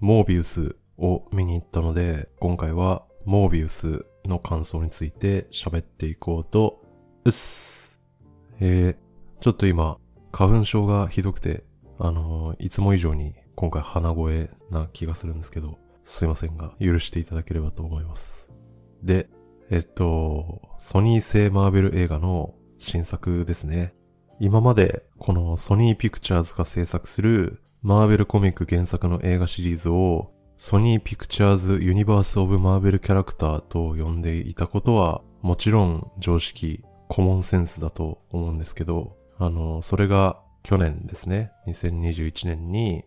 モービウスを見に行ったので、今回はモービウスの感想について喋っていこうとうっす。ちょっと今花粉症がひどくて、いつも以上に今回鼻声な気がするんですけど、すいませんが許していただければと思います。で、ソニー製マーベル映画の新作ですね。今までこのソニーピクチャーズが制作するマーベルコミック原作の映画シリーズをソニーピクチャーズユニバースオブマーベルキャラクターと呼んでいたことはもちろん常識、コモンセンスだと思うんですけど、それが去年ですね、2021年に、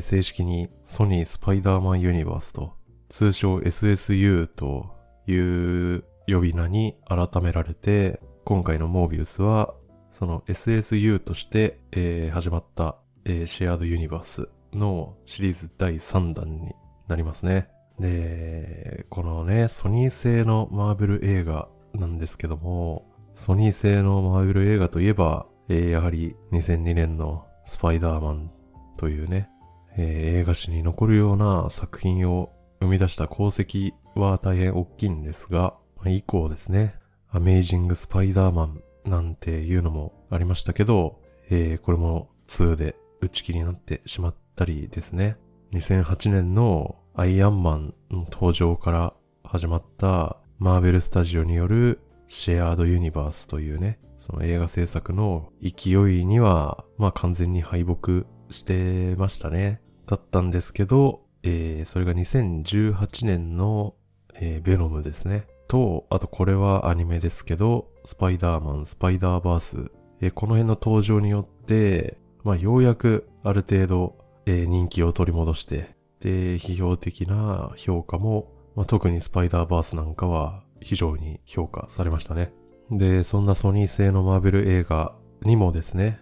正式にソニースパイダーマンユニバースと通称 SSU という呼び名に改められて、今回のモービウスはその SSU として、始まった、シェアードユニバースのシリーズ第3弾になりますね。で、このね、ソニー製のマーベル映画なんですけども、ソニー製のマーベル映画といえば、やはり2002年のスパイダーマンというね、映画史に残るような作品を生み出した功績は大変大きいんですが、以降ですね、アメイジングスパイダーマンなんていうのもありましたけど、これも2で打ち切りになってしまったりですね。2008年のアイアンマンの登場から始まったマーベルスタジオによるシェアードユニバースというね、その映画制作の勢いにはまあ完全に敗北してましたね。だったんですけど、それが2018年の、ベノムですねと、あとこれはアニメですけどスパイダーマン、スパイダーバース、この辺の登場によってまあようやくある程度、人気を取り戻して、で批評的な評価も、まあ、特にスパイダーバースなんかは非常に評価されましたね。で、そんなソニー製のマーベル映画にもですね、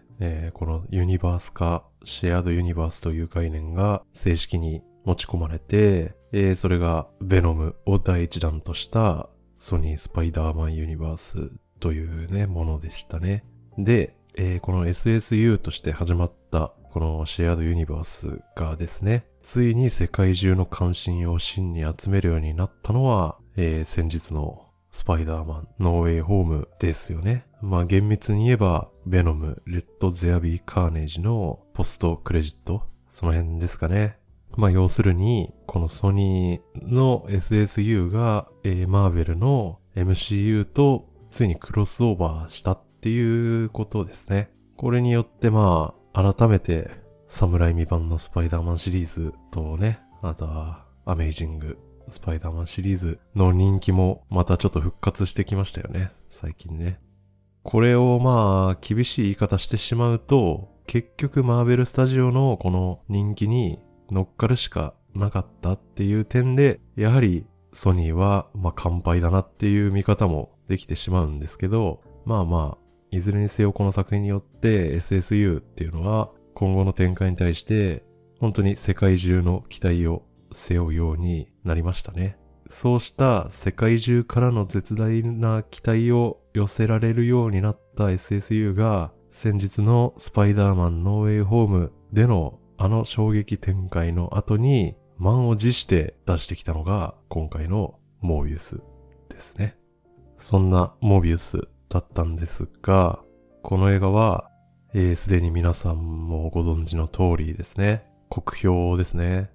このユニバース化、シェアードユニバースという概念が正式に持ち込まれて、それがベノムを第一弾としたソニースパイダーマンユニバースというね、ものでしたね。で、この SSU として始まったこのシェアードユニバースがですね、ついに世界中の関心を真に集めるようになったのは、先日のスパイダーマンノーウェイホームですよね。まあ厳密に言えばベノム、レッドゼアビーカーネージのポストクレジット、その辺ですかね。まあ要するにこのソニーの SSU が、マーベルの MCU とついにクロスオーバーしたっていうことですね。これによってまあ改めてサムライミ版のスパイダーマンシリーズとね、あとはアメイジングスパイダーマンシリーズの人気もまたちょっと復活してきましたよね、最近ね。これをまあ厳しい言い方してしまうと、結局マーベルスタジオのこの人気に乗っかるしかなかったっていう点で、やはりソニーはまあ完敗だなっていう見方もできてしまうんですけど、まあまあいずれにせよこの作品によって SSU っていうのは今後の展開に対して本当に世界中の期待を背負うようになりましたね。そうした世界中からの絶大な期待を寄せられるようになった SSU が、先日のスパイダーマンノーウェイホームでのあの衝撃展開の後に満を持して出してきたのが今回のモービウスですね。そんなモービウスだったんですが、この映画はすでに皆さんもご存知の通りですね、酷評ですね。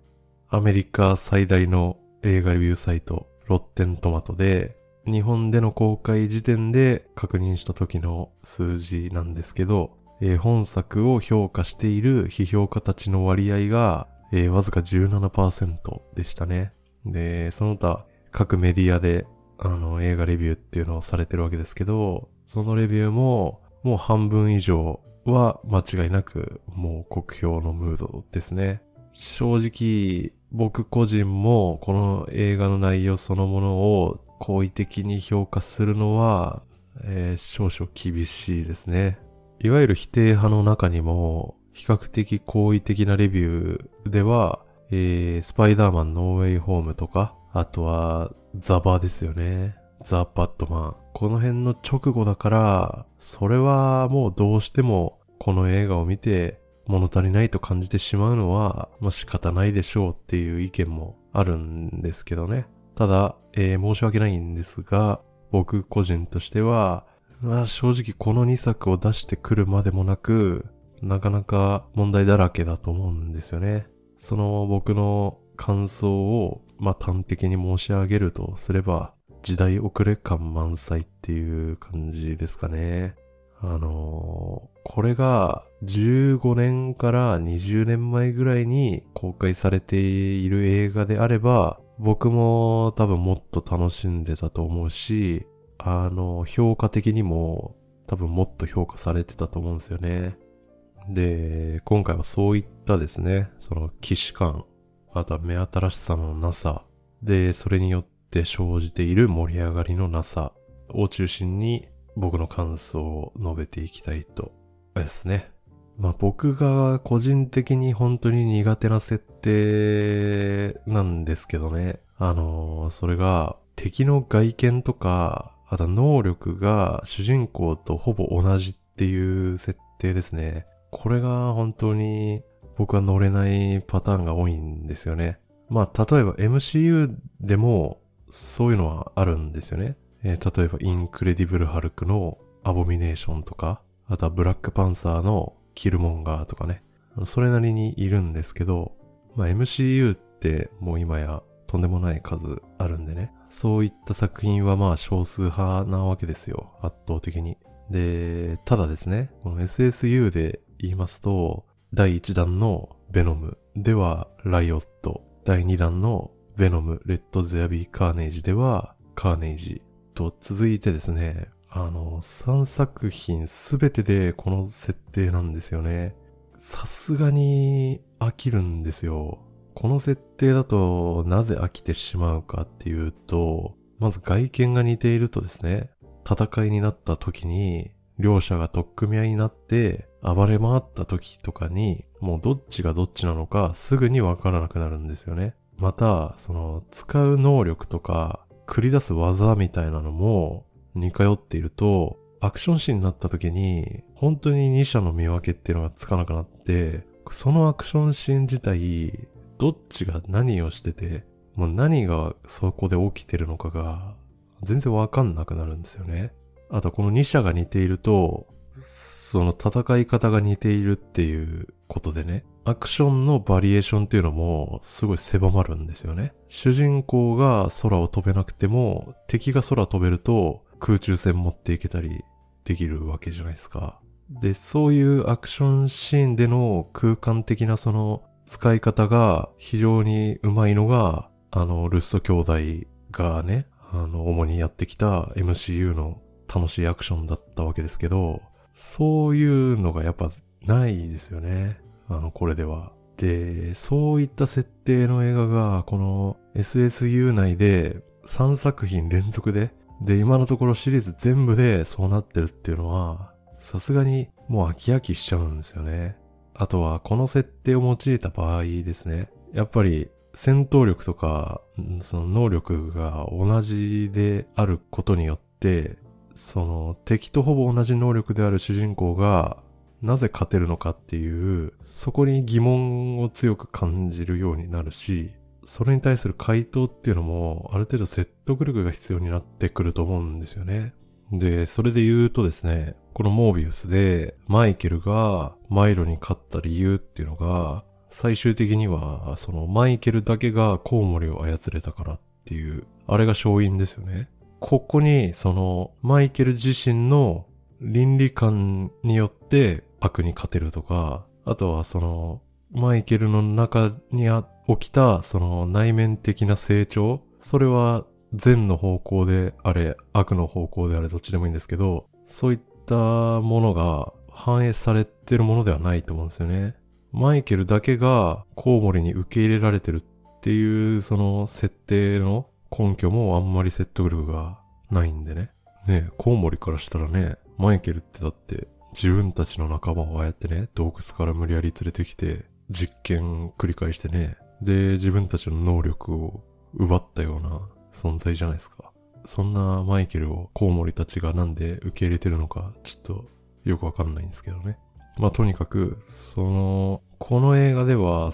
アメリカ最大の映画レビューサイトロッテントマトで日本での公開時点で確認した時の数字なんですけど、本作を評価している批評家たちの割合が、わずか 17% でしたね。で、その他各メディアで映画レビューっていうのをされてるわけですけど、そのレビューももう半分以上は間違いなくもう酷評のムードですね。正直僕個人もこの映画の内容そのものを好意的に評価するのは、少々厳しいですね。いわゆる否定派の中にも比較的好意的なレビューでは、スパイダーマンノーウェイホームとか、あとはザバですよね、ザ・バットマン、この辺の直後だから、それはもうどうしてもこの映画を見て物足りないと感じてしまうのは、まあ、仕方ないでしょうっていう意見もあるんですけどね。ただ、申し訳ないんですが、僕個人としては、まあ、正直この2作を出してくるまでもなく、なかなか問題だらけだと思うんですよね。その僕の感想を、まあ、端的に申し上げるとすれば、時代遅れ感満載っていう感じですかね。これが15年から20年前ぐらいに公開されている映画であれば、僕も多分もっと楽しんでたと思うし、評価的にも多分もっと評価されてたと思うんですよね。で、今回はそういったですね、その既視感、あとは目新しさのなさ、で、それによって生じている盛り上がりのなさを中心に僕の感想を述べていきたいとですね。まあ僕が個人的に本当に苦手な設定なんですけどね。それが敵の外見とか、あと能力が主人公とほぼ同じっていう設定ですね。これが本当に僕は乗れないパターンが多いんですよね。まあ例えば MCU でもそういうのはあるんですよね。例えばインクレディブルハルクのアボミネーションとか、あとはブラックパンサーのキルモンガーとかね、それなりにいるんですけど、まあ MCU ってもう今やとんでもない数あるんでね、そういった作品はまあ少数派なわけですよ、圧倒的に。で、ただですね、この SSU で言いますと、第1弾のベノムではライオット、第2弾のベノムレッドゼアビーカーネージではカーネージと続いてですね、3作品すべてでこの設定なんですよね。さすがに飽きるんですよ。この設定だとなぜ飽きてしまうかっていうと、まず外見が似ているとですね、戦いになった時に両者が取っ組み合いになって暴れ回った時とかに、もうどっちがどっちなのかすぐにわからなくなるんですよね。またその使う能力とか繰り出す技みたいなのも似通っていると、アクションシーンになった時に本当に二者の見分けっていうのがつかなくなって、そのアクションシーン自体どっちが何をしてて、もう何がそこで起きてるのかが全然わかんなくなるんですよね。あとこの二者が似ていると、その戦い方が似ているっていうことでね、アクションのバリエーションっていうのもすごい狭まるんですよね。主人公が空を飛べなくても、敵が空飛べると空中戦持っていけたりできるわけじゃないですか。で、そういうアクションシーンでの空間的なその使い方が非常にうまいのが、ルッソ兄弟がね、主にやってきた MCU の楽しいアクションだったわけですけど、そういうのがやっぱないですよね、これでは。で、そういった設定の映画がこの SSU 内で3作品連続で今のところシリーズ全部でそうなってるっていうのは、さすがにもう飽き飽きしちゃうんですよね。あとはこの設定を用いた場合ですね、やっぱり戦闘力とかその能力が同じであることによって、その敵とほぼ同じ能力である主人公がなぜ勝てるのかっていう、そこに疑問を強く感じるようになるし、それに対する回答っていうのもある程度説得力が必要になってくると思うんですよね。で、それで言うとですね、このモービウスでマイケルがマイロに勝った理由っていうのが、最終的にはそのマイケルだけがコウモリを操れたからっていう、あれが勝因ですよね。ここにそのマイケル自身の倫理観によって悪に勝てるとか、あとはそのマイケルの中に起きたその内面的な成長、それは善の方向であれ悪の方向であれどっちでもいいんですけど、そういったものが反映されてるものではないと思うんですよね。マイケルだけがコウモリに受け入れられてるっていうその設定の根拠もあんまり説得力がないんでね。ねえ、コウモリからしたらね、マイケルってだって自分たちの仲間をああやってね、洞窟から無理やり連れてきて実験繰り返してね、で自分たちの能力を奪ったような存在じゃないですか。そんなマイケルをコウモリたちがなんで受け入れてるのか、ちょっとよくわかんないんですけどね。まあとにかくこの映画では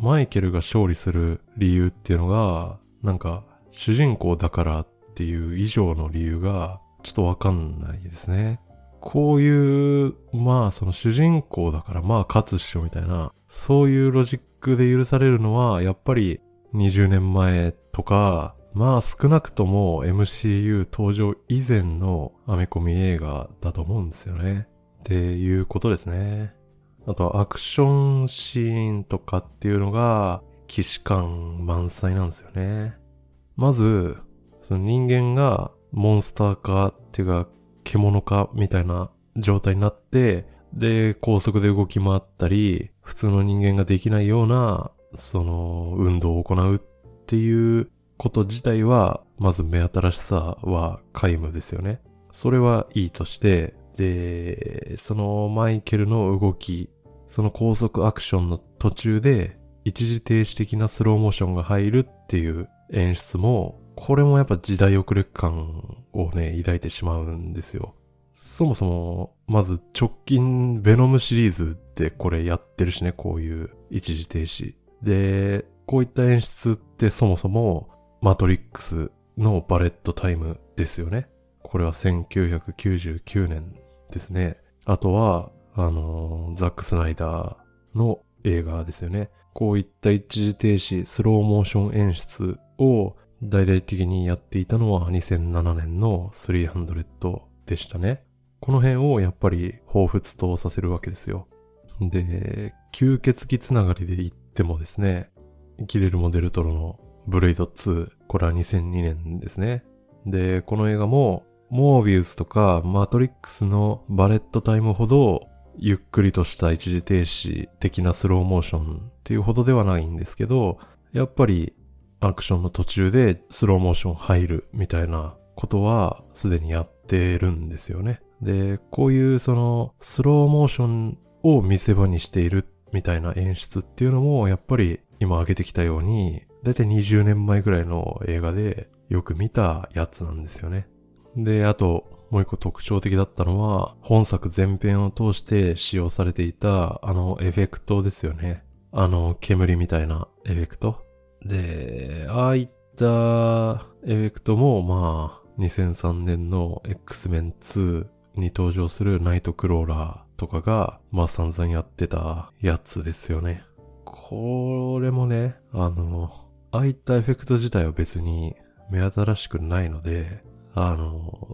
マイケルが勝利する理由っていうのがなんか主人公だからっていう以上の理由がちょっとわかんないですね。こういう主人公だから勝つっしょみたいな、そういうロジックで許されるのはやっぱり20年前とか少なくとも MCU 登場以前のアメコミ映画だと思うんですよねっていうことですね。あとアクションシーンとかっていうのが既視感満載なんですよね。まず人間がモンスター化っていうか獣化みたいな状態になって、で高速で動き回ったり普通の人間ができないような運動を行うっていうこと自体はまず目新しさは皆無ですよね。それはいいとして、でマイケルの動き、高速アクションの途中で一時停止的なスローモーションが入るっていう演出も、これもやっぱ時代遅れ感をね抱いてしまうんですよ。そもそもまず直近ベノムシリーズってこれやってるしね、こういう一時停止でこういった演出ってそもそもマトリックスのバレットタイムですよね。これは1999年ですね。あとはザック・スナイダーの映画ですよね。こういった一時停止スローモーション演出を大々的にやっていたのは2007年の300でしたね。この辺をやっぱり彷彿とさせるわけですよ。で、吸血鬼つながりで言ってもですね、ギレルモ・デルトロのブレイド2、これは2002年ですね。で、この映画もモービウスとかマトリックスのバレットタイムほどゆっくりとした一時停止的なスローモーションっていうほどではないんですけど、やっぱりアクションの途中でスローモーション入るみたいなことはすでにやってるんですよね。で、こういうスローモーションを見せ場にしているみたいな演出っていうのもやっぱり今挙げてきたようにだいたい20年前ぐらいの映画でよく見たやつなんですよね。で、あともう一個特徴的だったのは本作全編を通して使用されていたエフェクトですよね。煙みたいなエフェクトで、ああいったエフェクトも2003年の X-Men2 に登場するナイトクローラーとかが散々やってたやつですよね。これもね、ああいったエフェクト自体は別に目新しくないので、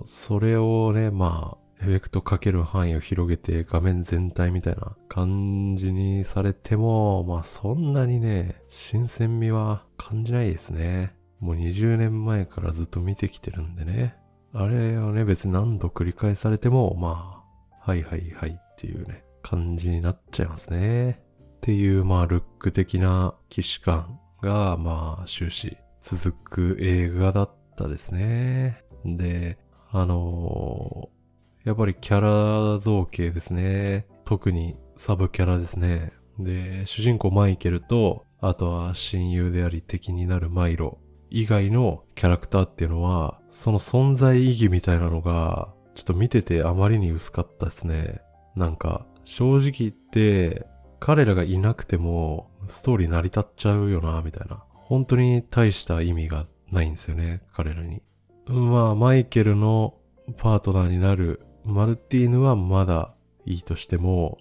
それをねエフェクトかける範囲を広げて画面全体みたいな感じにされても、そんなにね、新鮮味は感じないですね。もう20年前からずっと見てきてるんでね。あれをね、別に何度繰り返されても、はいはいはいっていうね、感じになっちゃいますね。っていう、ルック的な既視感が、終始続く映画だったですね。で、やっぱりキャラ造形ですね。特にサブキャラですね。で、主人公マイケルと、あとは親友であり敵になるマイロ以外のキャラクターっていうのは、その存在意義みたいなのが、ちょっと見ててあまりに薄かったですね。なんか、正直言って、彼らがいなくてもストーリー成り立っちゃうよな、みたいな。本当に大した意味がないんですよね、彼らに。マイケルのパートナーになるマルティーヌはまだいいとしても、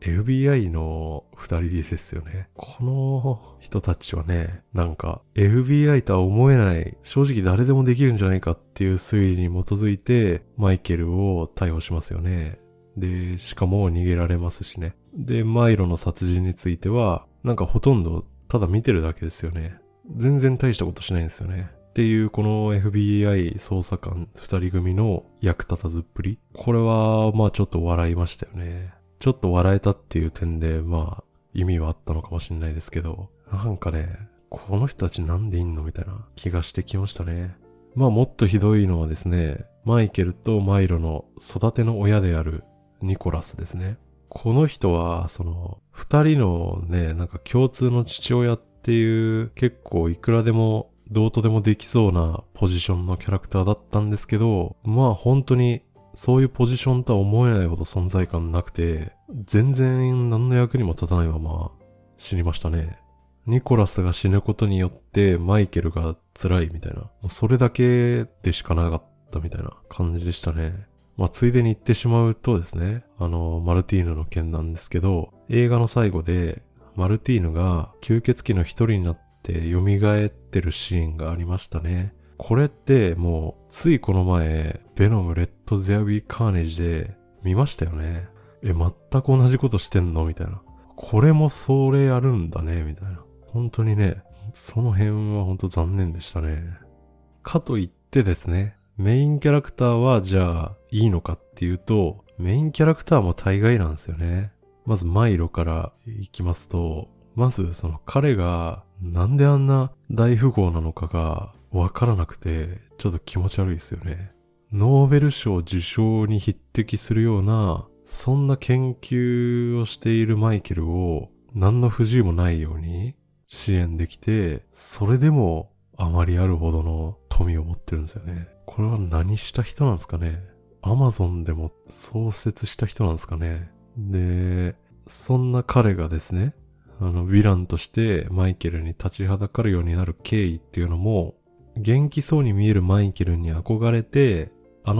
FBI の二人ですよね。この人たちはね、なんか FBI とは思えない、正直誰でもできるんじゃないかっていう推理に基づいてマイケルを逮捕しますよね。で、しかも逃げられますしね。で、マイロの殺人についてはなんかほとんどただ見てるだけですよね。全然大したことしないんですよねっていう、この FBI 捜査官二人組の役立たずっぷり、これはちょっと笑いましたよね。ちょっと笑えたっていう点で意味はあったのかもしれないですけど、なんかね、この人たちなんでいんのみたいな気がしてきましたね。もっとひどいのはですね、マイケルとマイロの育ての親であるニコラスですね。この人は二人のね、なんか共通の父親っていう、結構いくらでもどうとでもできそうなポジションのキャラクターだったんですけど、本当にそういうポジションとは思えないほど存在感なくて、全然何の役にも立たないまま死にましたね。ニコラスが死ぬことによってマイケルが辛いみたいな、それだけでしかなかったみたいな感じでしたね。まあ、ついでに言ってしまうとですね、マルティーヌの件なんですけど、映画の最後でマルティーヌが吸血鬼の一人になって蘇ってるシーンがありましたね。これってもうついこの前ベノムレッドゼアビーカーネージで見ましたよね。全く同じことしてんのみたいな。これもそれやるんだねみたいな。本当にね、その辺は本当残念でしたね。かといってですね、メインキャラクターはじゃあいいのかっていうと、メインキャラクターも大概なんですよね。まずマイロからいきますと、まずその彼がなんであんな大富豪なのかがわからなくて、ちょっと気持ち悪いですよね。ノーベル賞受賞に匹敵するような、そんな研究をしているマイケルを何の不自由もないように支援できて、それでもあまりあるほどの富を持ってるんですよね。これは何した人なんですかね。アマゾンでも創設した人なんですかね。で、そんな彼がですね、ヴィランとしてマイケルに立ちはだかるようになる経緯っていうのも、元気そうに見えるマイケルに憧れて、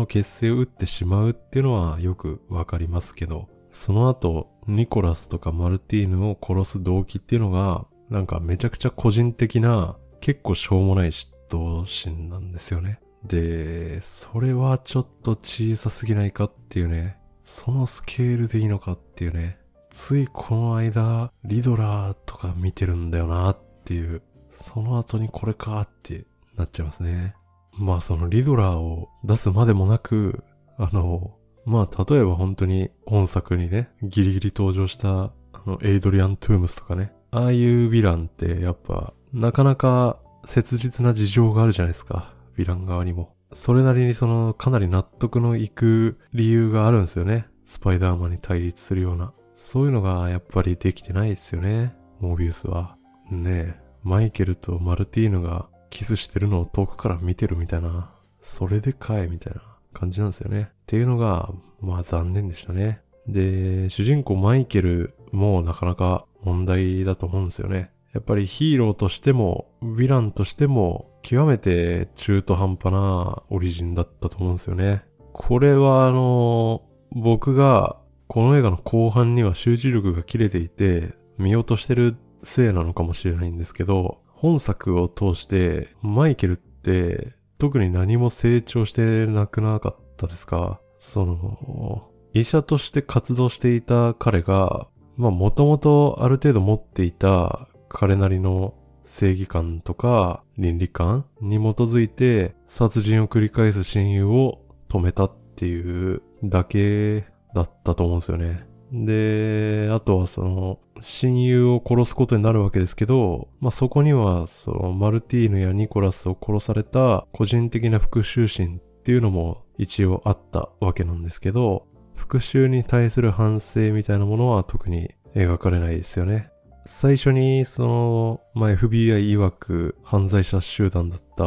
結成を打ってしまうっていうのはよくわかりますけど、その後、ニコラスとかマルティーヌを殺す動機っていうのが、なんかめちゃくちゃ個人的な、結構しょうもない嫉妬心なんですよね。で、それはちょっと小さすぎないかっていうね。そのスケールでいいのかっていうね。ついこの間、リドラーとか見てるんだよなっていう。その後にこれかってなっちゃいますね。まあそのリドラーを出すまでもなく、まあ例えば本当に本作にね、ギリギリ登場したエイドリアン・トゥームスとかね。ああいうヴィランってやっぱなかなか切実な事情があるじゃないですか。ヴィラン側にもそれなりにかなり納得のいく理由があるんですよね。スパイダーマンに対立するような、そういうのがやっぱりできてないですよね、モービウスはね。えマイケルとマルティーヌがキスしてるのを遠くから見てるみたいな、それでかいみたいな感じなんですよねっていうのがまあ残念でしたね。で、主人公マイケルもなかなか問題だと思うんですよね。やっぱりヒーローとしてもヴィランとしても極めて中途半端なオリジンだったと思うんですよね。これは僕がこの映画の後半には集中力が切れていて見落としてるせいなのかもしれないんですけど、本作を通してマイケルって特に何も成長してなくなかったですか。医者として活動していた彼が、まあもともとある程度持っていた彼なりの正義感とか倫理観に基づいて殺人を繰り返す親友を止めたっていうだけだったと思うんですよね。で、あとは親友を殺すことになるわけですけど、まあそこにはマルティーヌやニコラスを殺された個人的な復讐心っていうのも一応あったわけなんですけど、復讐に対する反省みたいなものは特に描かれないですよね。最初にFBI 曰く犯罪者集団だった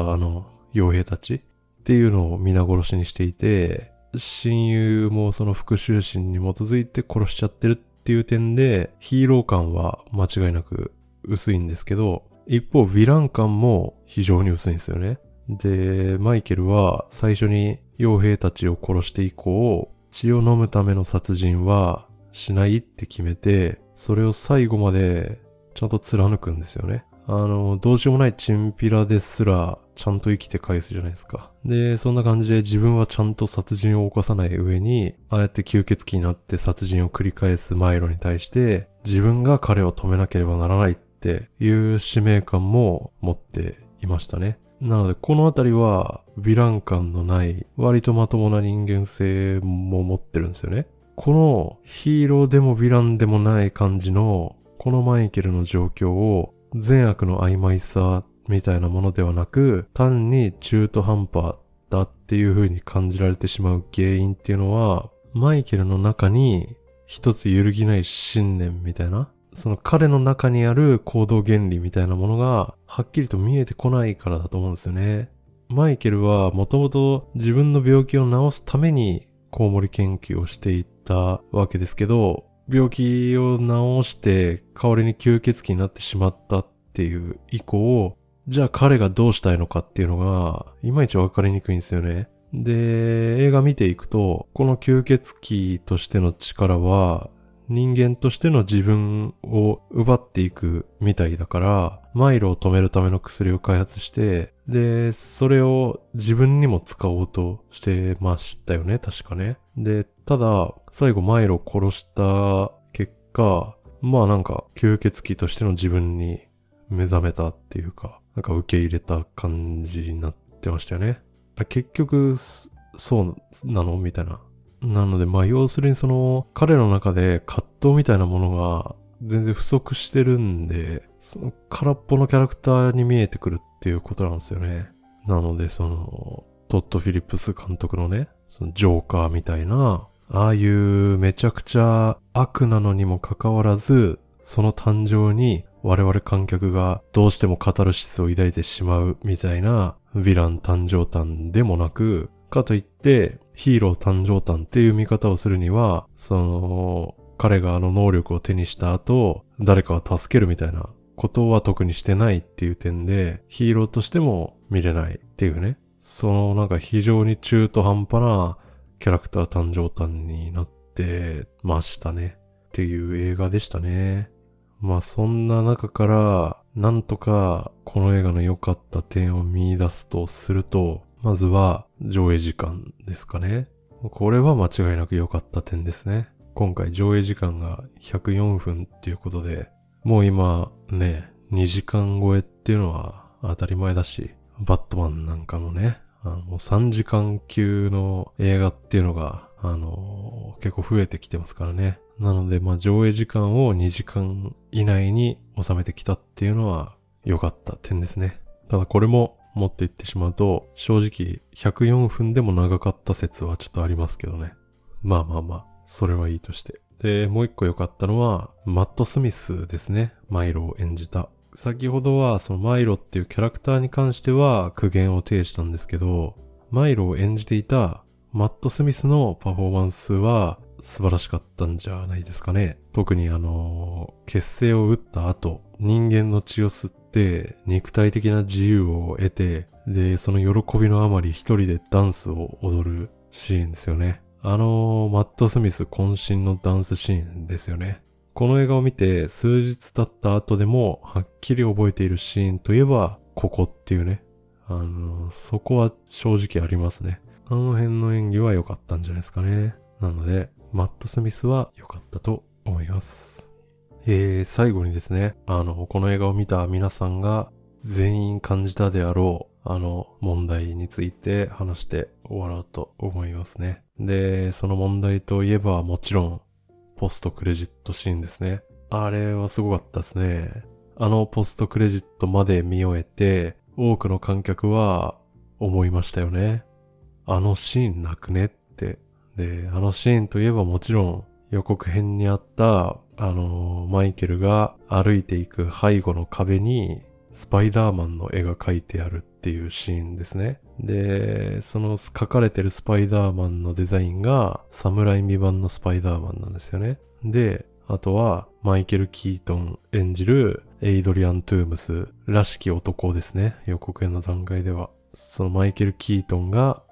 傭兵たちっていうのを皆殺しにしていて、親友もその復讐心に基づいて殺しちゃってるっていう点でヒーロー感は間違いなく薄いんですけど、一方ヴィラン感も非常に薄いんですよね。で、マイケルは最初に傭兵たちを殺して以降、血を飲むための殺人はしないって決めて、それを最後までちゃんと貫くんですよね。どうしようもないチンピラですらちゃんと生きて返すじゃないですか。で、そんな感じで自分はちゃんと殺人を犯さない上に、ああやって吸血鬼になって殺人を繰り返すマイロに対して、自分が彼を止めなければならないっていう使命感も持っていましたね。なのでこのあたりはヴィラン感のない割とまともな人間性も持ってるんですよね。このヒーローでもヴィランでもない感じのこのマイケルの状況を、善悪の曖昧さみたいなものではなく、単に中途半端だっていう風に感じられてしまう原因っていうのは、マイケルの中に一つ揺るぎない信念みたいな、その彼の中にある行動原理みたいなものがはっきりと見えてこないからだと思うんですよね。マイケルはもともと自分の病気を治すためにコウモリ研究をしていたわけですけど、病気を治して代わりに吸血鬼になってしまったっていう以降、じゃあ彼がどうしたいのかっていうのがいまいち分かりにくいんですよね。で、映画見ていくと、この吸血鬼としての力は人間としての自分を奪っていくみたいだから、賄賂を止めるための薬を開発して、でそれを自分にも使おうとしてましたよね、確かね。で、ただ最後賄賂を殺した結果、まあなんか吸血鬼としての自分に目覚めたっていうか、なんか受け入れた感じになってましたよね。結局そうなのみたいな。なので、まあ要するにその彼の中で葛藤みたいなものが全然不足してるんで、その空っぽのキャラクターに見えてくるっていうことなんですよね。なので、そのトッド・フィリップス監督のね、そのジョーカーみたいな、ああいうめちゃくちゃ悪なのにもかかわらず、その誕生に我々観客がどうしてもカタルシスを抱いてしまうみたいなヴィラン誕生譚でもなく、かといってヒーロー誕生譚っていう見方をするには、その彼があの能力を手にした後誰かを助けるみたいなことは特にしてないっていう点で、ヒーローとしても見れないっていうね、そのなんか非常に中途半端なキャラクター誕生譚になってましたねっていう映画でしたね。まあそんな中からなんとかこの映画の良かった点を見出すとすると、まずは上映時間ですかね。これは間違いなく良かった点ですね。今回上映時間が104分っていうことで、もう今ね、2時間超えっていうのは当たり前だし、バットマンなんかもね、もう3時間級の映画っていうのが結構増えてきてますからね。なので、まあ上映時間を2時間以内に収めてきたっていうのは良かった点ですね。ただこれも持っていってしまうと、正直104分でも長かった説はちょっとありますけどね。まあまあまあ、それはいいとして。で、もう一個良かったのはマット・スミスですね。マイロを演じた。先ほどはそのマイロっていうキャラクターに関しては苦言を呈したんですけど、マイロを演じていたマット・スミスのパフォーマンスは素晴らしかったんじゃないですかね。特に血清を打った後、人間の血を吸って肉体的な自由を得て、でその喜びのあまり一人でダンスを踊るシーンですよね。マット・スミス渾身のダンスシーンですよね。この映画を見て数日経った後でもはっきり覚えているシーンといえばここっていうね、そこは正直ありますね。あの辺の演技は良かったんじゃないですかね。なのでマット・スミスは良かったと思います。最後にですね、この映画を見た皆さんが全員感じたであろう問題について話して終わろうと思いますね。で、その問題といえばもちろんポストクレジットシーンですね。あれはすごかったですね。あのポストクレジットまで見終えて多くの観客は思いましたよね。あのシーンなくねって。で、あのシーンといえばもちろん予告編にあったマイケルが歩いていく背後の壁にスパイダーマンの絵が描いてあるっていうシーンですね。で、その描かれてるスパイダーマンのデザインがサムライミ版のスパイダーマンなんですよね。で、あとはマイケル・キートン演じるエイドリアン・トゥームスらしき男ですね。予告編の段階ではそのマイケル・キートンが、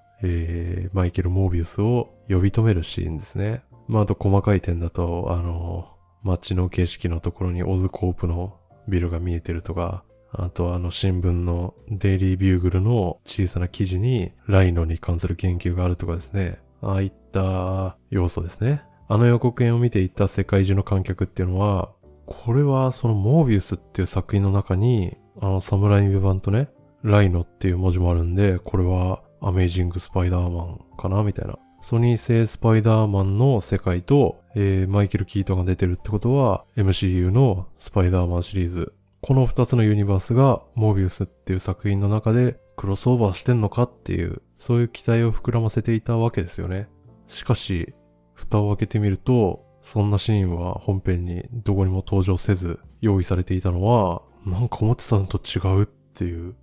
マイケル・モービウスを呼び止めるシーンですね。まあ、あと細かい点だと街の景色のところにオズコープのビルが見えてるとか、あとは新聞のデイリービューグルの小さな記事にライノに関する研究があるとかですね。ああいった要素ですね。あの予告編を見ていた世界中の観客っていうのは、これはそのモービウスっていう作品の中にサムライミ版とね、ライノっていう文字もあるんで、これはアメイジングスパイダーマンかなみたいな。ソニー製スパイダーマンの世界と、マイケル・キートンが出てるってことは MCU のスパイダーマンシリーズ、この2つのユニバースがモービウスっていう作品の中でクロスオーバーしてんのかっていう、そういう期待を膨らませていたわけですよね。しかし蓋を開けてみると、そんなシーンは本編にどこにも登場せず、用意されていたのはなんか思ってたのと違うっていう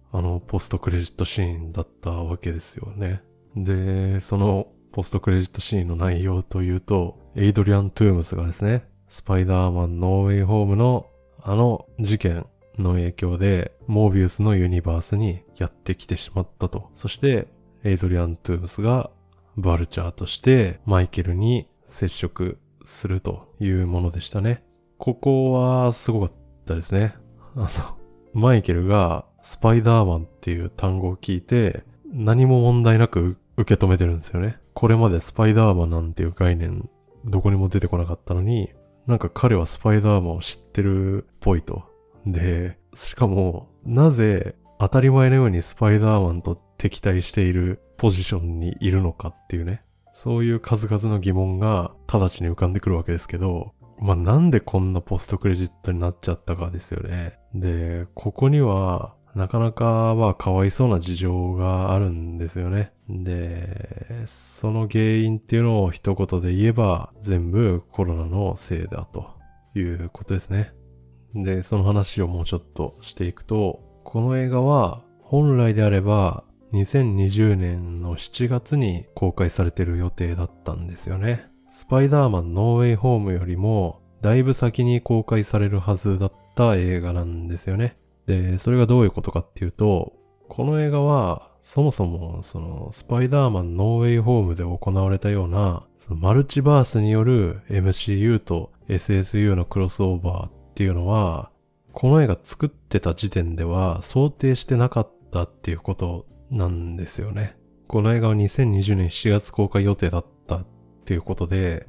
ポストクレジットシーンだったわけですよね。で、そのポストクレジットシーンの内容というと、エイドリアン・トゥームスがですね、スパイダーマンノーウェイホームのあの事件の影響でモービウスのユニバースにやってきてしまったと。そしてエイドリアン・トゥームスがバルチャーとしてマイケルに接触するというものでしたね。ここはすごかったですね。マイケルがスパイダーマンっていう単語を聞いて何も問題なく受け止めてるんですよね。これまでスパイダーマンなんていう概念どこにも出てこなかったのに、なんか彼はスパイダーマンを知ってるっぽいと。で、しかもなぜ当たり前のようにスパイダーマンと敵対しているポジションにいるのかっていうね、そういう数々の疑問が直ちに浮かんでくるわけですけど、まあなんでこんなポストクレジットになっちゃったかですよね。で、ここにはなかなかまあかわいそうな事情があるんですよね。で、その原因っていうのを一言で言えば全部コロナのせいだということですね。で、その話をもうちょっとしていくと、この映画は本来であれば2020年の7月に公開されている予定だったんですよね。スパイダーマンノーウェイホームよりもだいぶ先に公開されるはずだった映画なんですよね。で、それがどういうことかっていうと、この映画はそもそもそのスパイダーマンノーウェイホームで行われたようなそのマルチバースによる MCU と SSU のクロスオーバーっていうのは、この映画作ってた時点では想定してなかったっていうことなんですよね。この映画は2020年7月公開予定だったっていうことで、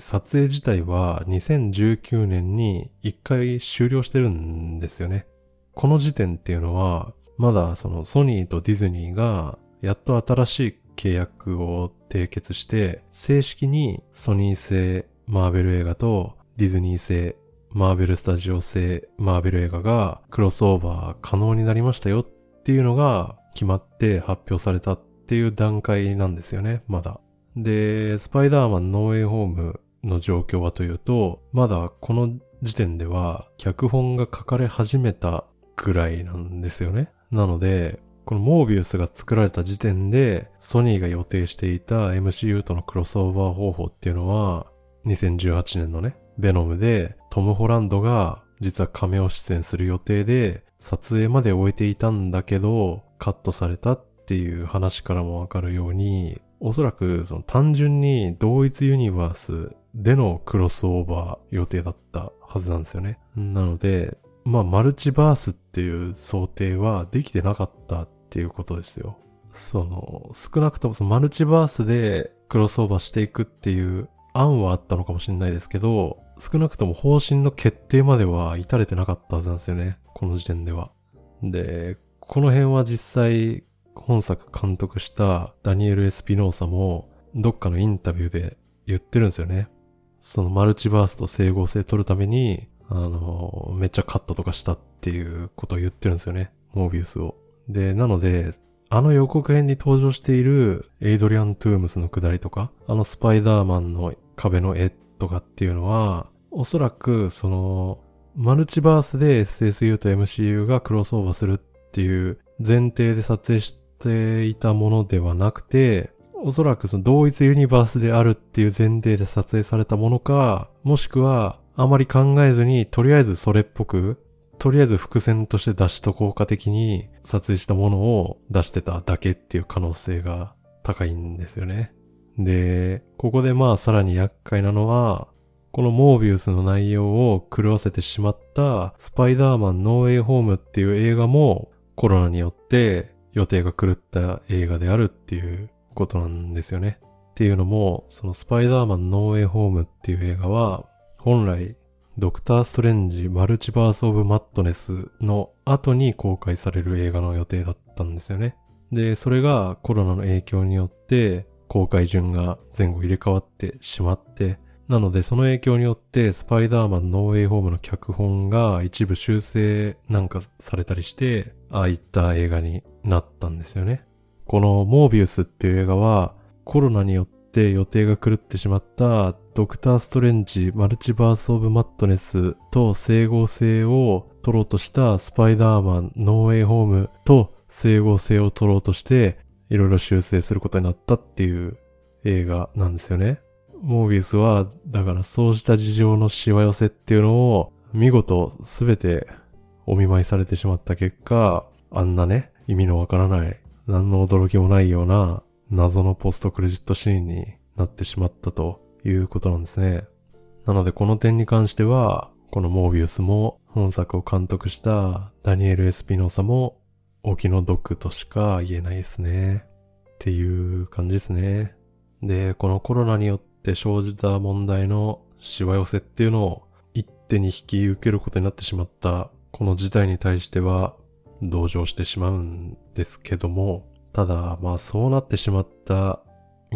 撮影自体は2019年に1回終了してるんですよね。この時点っていうのはまだそのソニーとディズニーがやっと新しい契約を締結して正式にソニー製マーベル映画とディズニー製マーベルスタジオ製マーベル映画がクロスオーバー可能になりましたよっていうのが決まって発表されたっていう段階なんですよね、まだ。で、スパイダーマンノーウェイホームの状況はというと、まだこの時点では脚本が書かれ始めたぐらいなんですよね。なのでこのモービウスが作られた時点でソニーが予定していた MCU とのクロスオーバー方法っていうのは2018年のねベノムでトム・ホランドが実はカメオ出演する予定で撮影まで終えていたんだけどカットされたっていう話からもわかるように、おそらくその単純に同一ユニバースでのクロスオーバー予定だったはずなんですよね。なのでまあマルチバースっていう想定はできてなかったっていうことですよ。その少なくともそのマルチバースでクロスオーバーしていくっていう案はあったのかもしれないですけど、少なくとも方針の決定までは至れてなかったはずなんですよね、この時点では。で、この辺は実際本作監督したダニエル・エスピノーサもどっかのインタビューで言ってるんですよね。そのマルチバースと整合性取るためにめっちゃカットとかしたっていうことを言ってるんですよね、モービウスを。で、なのであの予告編に登場しているエイドリアン・トゥームスのくだりとか、あのスパイダーマンの壁の絵とかっていうのは、おそらくそのマルチバースで SSU と MCU がクロスオーバーするっていう前提で撮影していたものではなくて、おそらくその同一ユニバースであるっていう前提で撮影されたものか、もしくはあまり考えずにとりあえずそれっぽく、とりあえず伏線として出しと効果的に撮影したものを出してただけっていう可能性が高いんですよね。で、ここでまあさらに厄介なのは、このモービウスの内容を狂わせてしまったスパイダーマンノーウェイホームっていう映画もコロナによって予定が狂った映画であるっていうことなんですよね。っていうのも、そのスパイダーマンノーウェイホームっていう映画は本来ドクターストレンジマルチバースオブマッドネスの後に公開される映画の予定だったんですよね。で、それがコロナの影響によって公開順が前後入れ替わってしまって、なのでその影響によってスパイダーマンノーウェイホームの脚本が一部修正なんかされたりして、ああいった映画になったんですよね。このモービウスっていう映画はコロナによって予定が狂ってしまったドクターストレンジマルチバースオブマッドネスと整合性を取ろうとしたスパイダーマンノーウェイホームと整合性を取ろうとしていろいろ修正することになったっていう映画なんですよね。モービウスはだからそうした事情のしわ寄せっていうのを見事全てお見舞いされてしまった結果、あんなね、意味のわからない何の驚きもないような謎のポストクレジットシーンになってしまったということなんですね。なのでこの点に関してはこのモービウスも本作を監督したダニエル・エスピノーサもお気の毒としか言えないですねっていう感じですね。で、このコロナによって生じた問題のしわ寄せっていうのを一手に引き受けることになってしまったこの事態に対しては同情してしまうんですけども、ただまあそうなってしまった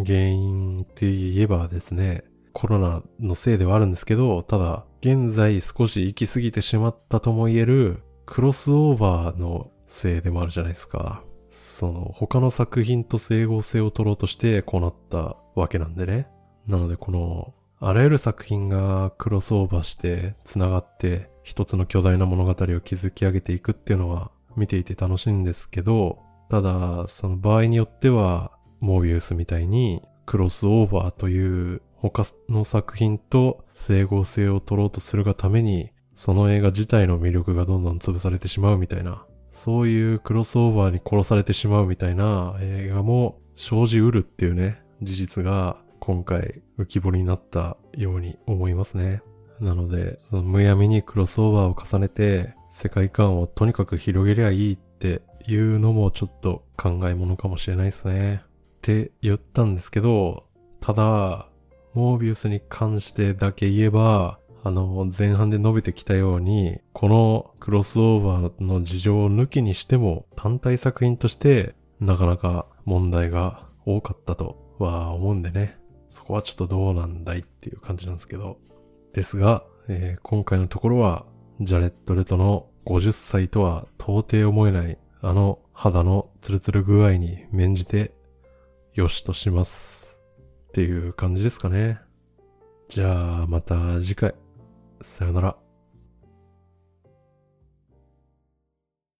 原因って言えばですね、コロナのせいではあるんですけど、ただ現在少し行き過ぎてしまったとも言えるクロスオーバーのせいでもあるじゃないですか。その他の作品と整合性を取ろうとしてこうなったわけなんでね。なのでこのあらゆる作品がクロスオーバーして繋がって一つの巨大な物語を築き上げていくっていうのは見ていて楽しいんですけど、ただその場合によってはモービウスみたいにクロスオーバーという他の作品と整合性を取ろうとするがためにその映画自体の魅力がどんどん潰されてしまうみたいな、そういうクロスオーバーに殺されてしまうみたいな映画も生じうるっていうね、事実が今回浮き彫りになったように思いますね。なのでそのむやみにクロスオーバーを重ねて世界観をとにかく広げりゃいいっていうのもちょっと考えものかもしれないですねって言ったんですけど、ただモービウスに関してだけ言えば、前半で述べてきたようにこのクロスオーバーの事情を抜きにしても単体作品としてなかなか問題が多かったとは思うんでね、そこはちょっとどうなんだいっていう感じなんですけど、ですが、今回のところはジャレット・レトの50歳とは到底思えないあの肌のツルツル具合に免じてよしとしますっていう感じですかね。じゃあまた次回。さよなら。